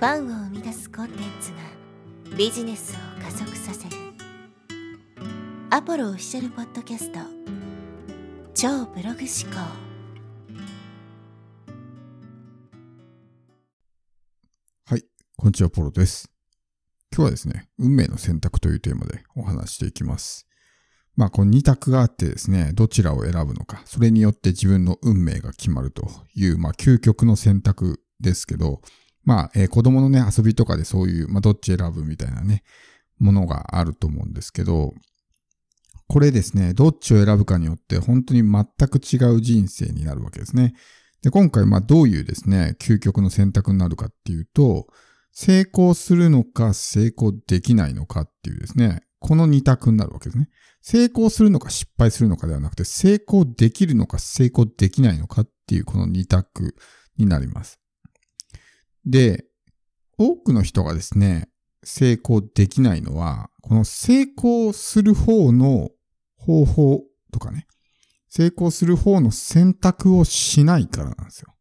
ファンを生み出すコンテンツがビジネスを加速させるアポロオフィシャルポッドキャスト超ブログ思考。はい、こんにちは、ポロです。今日はですね、運命の選択というテーマでお話していきます。この2択があってですね、どちらを選ぶのか、それによって自分の運命が決まるという、究極の選択ですけど、子供のね、遊びとかでそういう、どっち選ぶみたいなね、ものがあると思うんですけど、これですね、どっちを選ぶかによって本当に全く違う人生になるわけですね。で、今回どういうですね、究極の選択になるかっていうと、成功するのか成功できないのかっていうですね、この2択になるわけですね。成功するのか失敗するのかではなくて、成功できるのか成功できないのかっていうこの2択になります。で、多くの人がですね、成功できないのは、この成功する方の方法とかね、成功する方の選択をしないからなんですよ。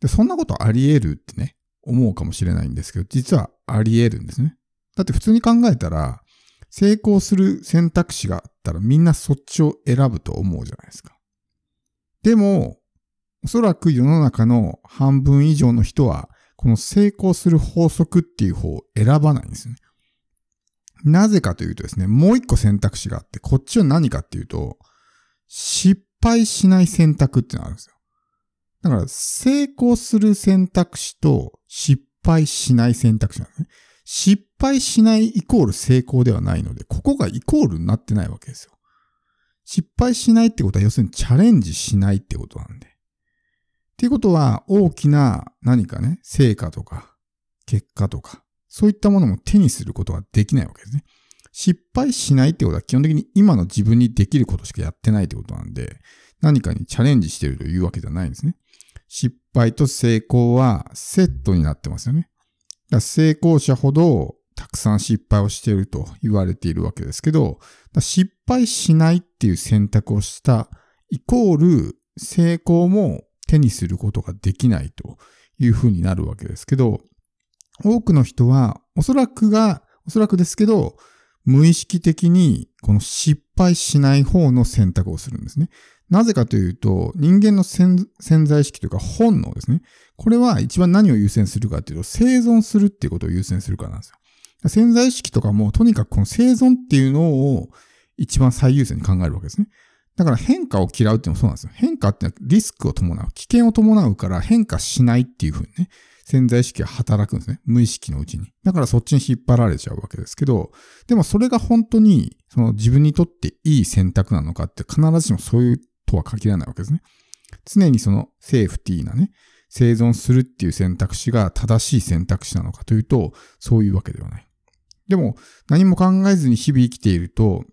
で、そんなことあり得るってね、思うかもしれないんですけど、実はあり得るんですね。だって普通に考えたら、成功する選択肢があったらみんなそっちを選ぶと思うじゃないですか。でも、おそらく世の中の半分以上の人は、この成功する法則っていう方を選ばないんですよね。なぜかというとですね、もう一個選択肢があって、こっちは何かっていうと、失敗しない選択ってのがあるんですよ。だから、成功する選択肢と失敗しない選択肢なんですね。失敗しないイコール成功ではないので、ここがイコールになってないわけですよ。失敗しないってことは、要するにチャレンジしないってことなんで。っていうことは、大きな何かね、成果とか、結果とか、そういったものも手にすることはできないわけですね。失敗しないってことは、基本的に今の自分にできることしかやってないってことなんで、何かにチャレンジしているというわけじゃないんですね。失敗と成功はセットになってますよね。成功者ほどたくさん失敗をしていると言われているわけですけど、失敗しないっていう選択をしたイコール成功も手にすることができないというふうになるわけですけど、多くの人はおそらくですけど、無意識的にこの失敗しない方の選択をするんですね。なぜかというと、人間の潜在意識というか本能ですね。これは一番何を優先するかというと、生存するっていうことを優先するからなんですよ。潜在意識とかも、とにかくこの生存っていうのを一番最優先に考えるわけですね。だから変化を嫌うっていうのもそうなんですよ。変化ってのはリスクを伴う、危険を伴うから変化しないっていうふうにね、潜在意識が働くんですね。無意識のうちに。だからそっちに引っ張られちゃうわけですけど、でもそれが本当にその自分にとっていい選択なのかって必ずしもそういうとは限らないわけですね。常にそのセーフティーなね、生存するっていう選択肢が正しい選択肢なのかというと、そういうわけではない。でも何も考えずに日々生きていると、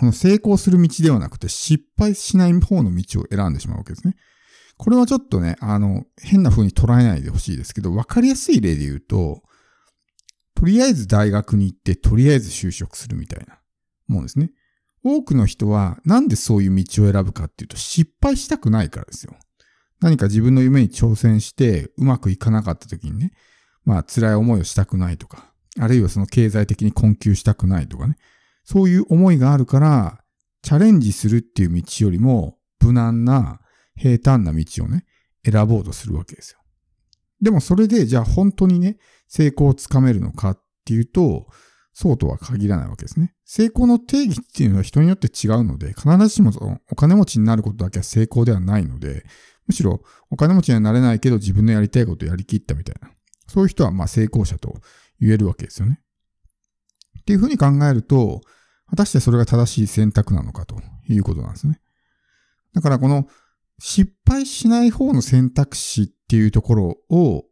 この成功する道ではなくて失敗しない方の道を選んでしまうわけですね。これはちょっとね、変な風に捉えないでほしいですけど、わかりやすい例で言うと、とりあえず大学に行って、とりあえず就職するみたいなもんですね。多くの人はなんでそういう道を選ぶかっていうと、失敗したくないからですよ。何か自分の夢に挑戦してうまくいかなかった時にね、辛い思いをしたくないとか、あるいはその経済的に困窮したくないとかね、そういう思いがあるから、チャレンジするっていう道よりも無難な平坦な道をね、選ぼうとするわけですよ。でもそれでじゃあ本当にね、成功をつかめるのかっていうと、そうとは限らないわけですね。成功の定義っていうのは人によって違うので、必ずしもお金持ちになることだけは成功ではないので、むしろお金持ちにはなれないけど自分のやりたいことをやりきったみたいな、そういう人は成功者と言えるわけですよね。っていうふうに考えると、果たしてそれが正しい選択なのかということなんですね。だからこの失敗しない方の選択肢っていうところを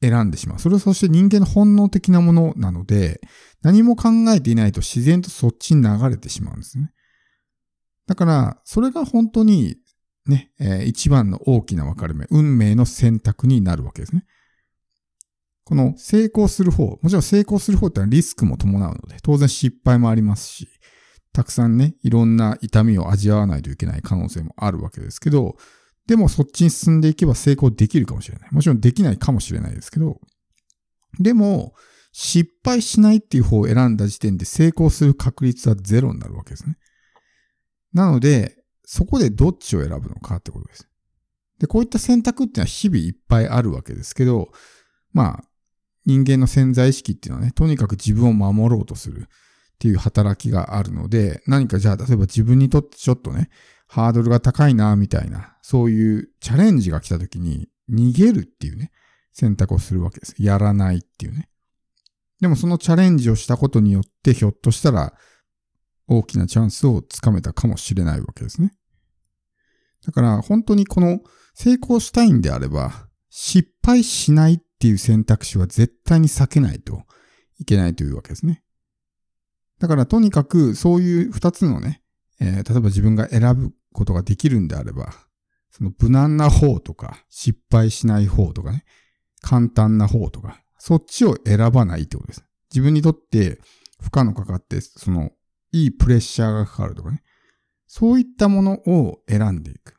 選んでしまう。それはそして人間の本能的なものなので、何も考えていないと自然とそっちに流れてしまうんですね。だからそれが本当にね、一番の大きな分かれ目、運命の選択になるわけですね。この成功する方、もちろん成功する方ってのはリスクも伴うので、当然失敗もありますし、たくさんね、いろんな痛みを味わわないといけない可能性もあるわけですけど、でもそっちに進んでいけば成功できるかもしれない。もちろんできないかもしれないですけど、でも失敗しないっていう方を選んだ時点で成功する確率はゼロになるわけですね。なので、そこでどっちを選ぶのかってことです。で、こういった選択っていうのは日々いっぱいあるわけですけど、まあ、人間の潜在意識っていうのはね、とにかく自分を守ろうとするっていう働きがあるので、何かじゃあ、例えば自分にとってちょっとね、ハードルが高いなみたいな、そういうチャレンジが来た時に逃げるっていうね、選択をするわけです。やらないっていうね。でもそのチャレンジをしたことによって、ひょっとしたら大きなチャンスをつかめたかもしれないわけですね。だから本当にこの成功したいんであれば、失敗しないっていう選択肢は絶対に避けないといけないというわけですね。だからとにかくそういう2つのね、例えば自分が選ぶことができるんであれば、その無難な方とか、失敗しない方とかね、簡単な方とか、そっちを選ばないってことです。自分にとって負荷のかかって、そのいいプレッシャーがかかるとかね、そういったものを選んでいく。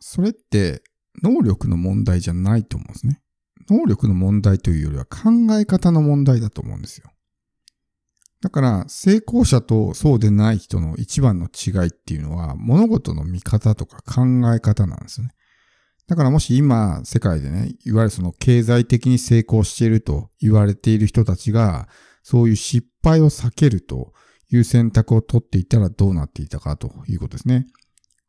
それって能力の問題じゃないと思うんですね。能力の問題というよりは考え方の問題だと思うんですよ。だから成功者とそうでない人の一番の違いっていうのは物事の見方とか考え方なんですね。だからもし今世界でね、いわゆるその経済的に成功していると言われている人たちがそういう失敗を避けるという選択を取っていたらどうなっていたかということですね。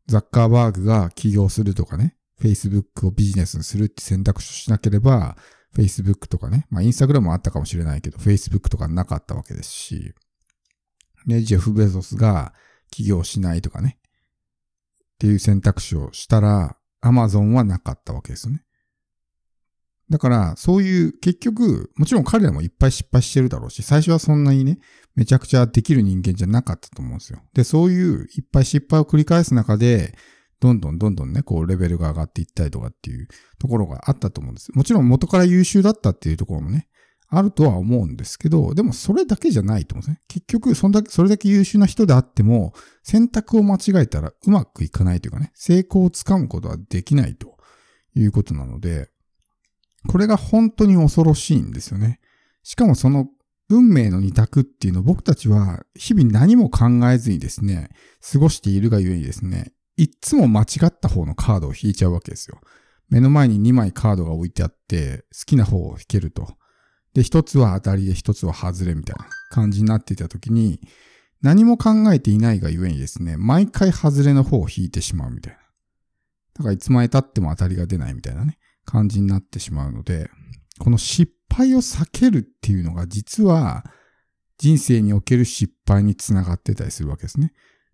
ザッカーバーグが起業するとかね、Facebook をビジネスにするって選択肢をしなければ、Facebook とかね、まあ Instagram もあったかもしれないけど、Facebook とかなかったわけですし、ね、ジェフ・ベゾスが起業しないとかね、っていう選択肢をしたら、Amazon はなかったわけですよね。だから、そういう、結局、もちろん彼らもいっぱい失敗してるだろうし、最初はそんなにね、めちゃくちゃできる人間じゃなかったと思うんですよ。で、そういういっぱい失敗を繰り返す中で、どんどんね、こう、レベルが上がっていったりとかっていうところがあったと思うんです。もちろん元から優秀だったっていうところもね、あるとは思うんですけど、でもそれだけじゃないと思うんですね。結局、それだけ優秀な人であっても、選択を間違えたらうまくいかないというかね、成功をつかむことはできないということなので、これが本当に恐ろしいんですよね。しかもその運命の二択っていうのを僕たちは日々何も考えずにですね、過ごしているがゆえにですね、いつも間違った方のカードを引いちゃうわけですよ。目の前に2枚カードが置いてあって、好きな方を引けると。で、一つは当たりで一つは外れみたいな感じになっていた時に、何も考えていないがゆえにですね、毎回外れの方を引いてしまうみたいな。だからいつまで経っても当たりが出ないみたいなね。感じになってしまうので、この失敗を避けるっていうのが実は人生における失敗につながってたりするわけですね。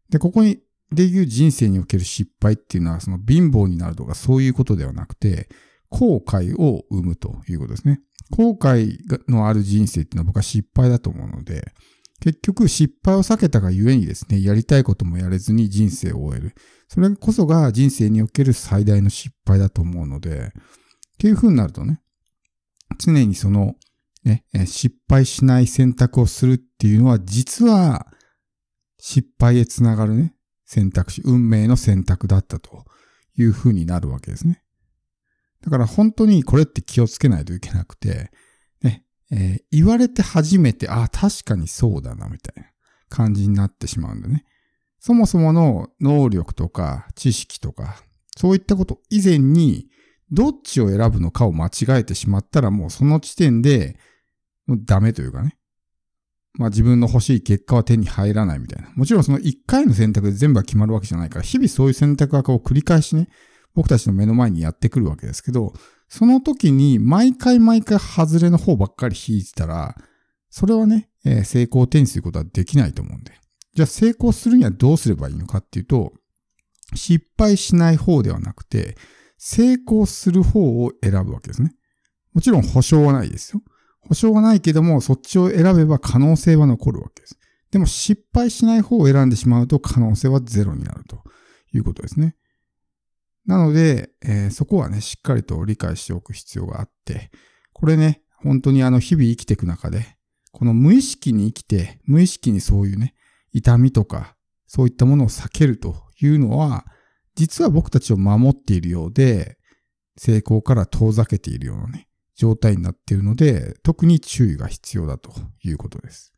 で、ここにでいう人生における失敗っていうのはその貧乏になるとかそういうことではなくて、後悔を生むということですね。後悔のある人生っていうのは僕は失敗だと思うので、結局失敗を避けたがゆえにですね、やりたいこともやれずに人生を終える。それこそが人生における最大の失敗だと思うので、っていう風になるとね、常にその、ね、失敗しない選択をするっていうのは、実は失敗へつながるね、選択肢、運命の選択だったという風になるわけですね。だから本当にこれって気をつけないといけなくて、ね、言われて初めて、ああ、確かにそうだな、みたいな感じになってしまうんだね。そもそもの能力とか知識とか、そういったこと以前に、どっちを選ぶのかを間違えてしまったらもうその時点でもうダメというかね。まあ自分の欲しい結果は手に入らないみたいな。もちろんその一回の選択で全部が決まるわけじゃないから、日々そういう選択を繰り返しね、僕たちの目の前にやってくるわけですけど、その時に毎回外れの方ばっかり引いてたら、それはね、成功を手にすることはできないと思うんで。じゃあ成功するにはどうすればいいのかっていうと、失敗しない方ではなくて、成功する方を選ぶわけですね。もちろん保証はないですよ。保証はないけども、そっちを選べば可能性は残るわけです。でも失敗しない方を選んでしまうと可能性はゼロになるということですね。なので、そこはね、しっかりと理解しておく必要があって、これね、本当に日々生きていく中で、この無意識に生きて、無意識にそういうね、痛みとか、そういったものを避けるというのは、実は僕たちを守っっているようで、成功から遠ざけているようなね、状態になっているので、特に注意が必要だということです。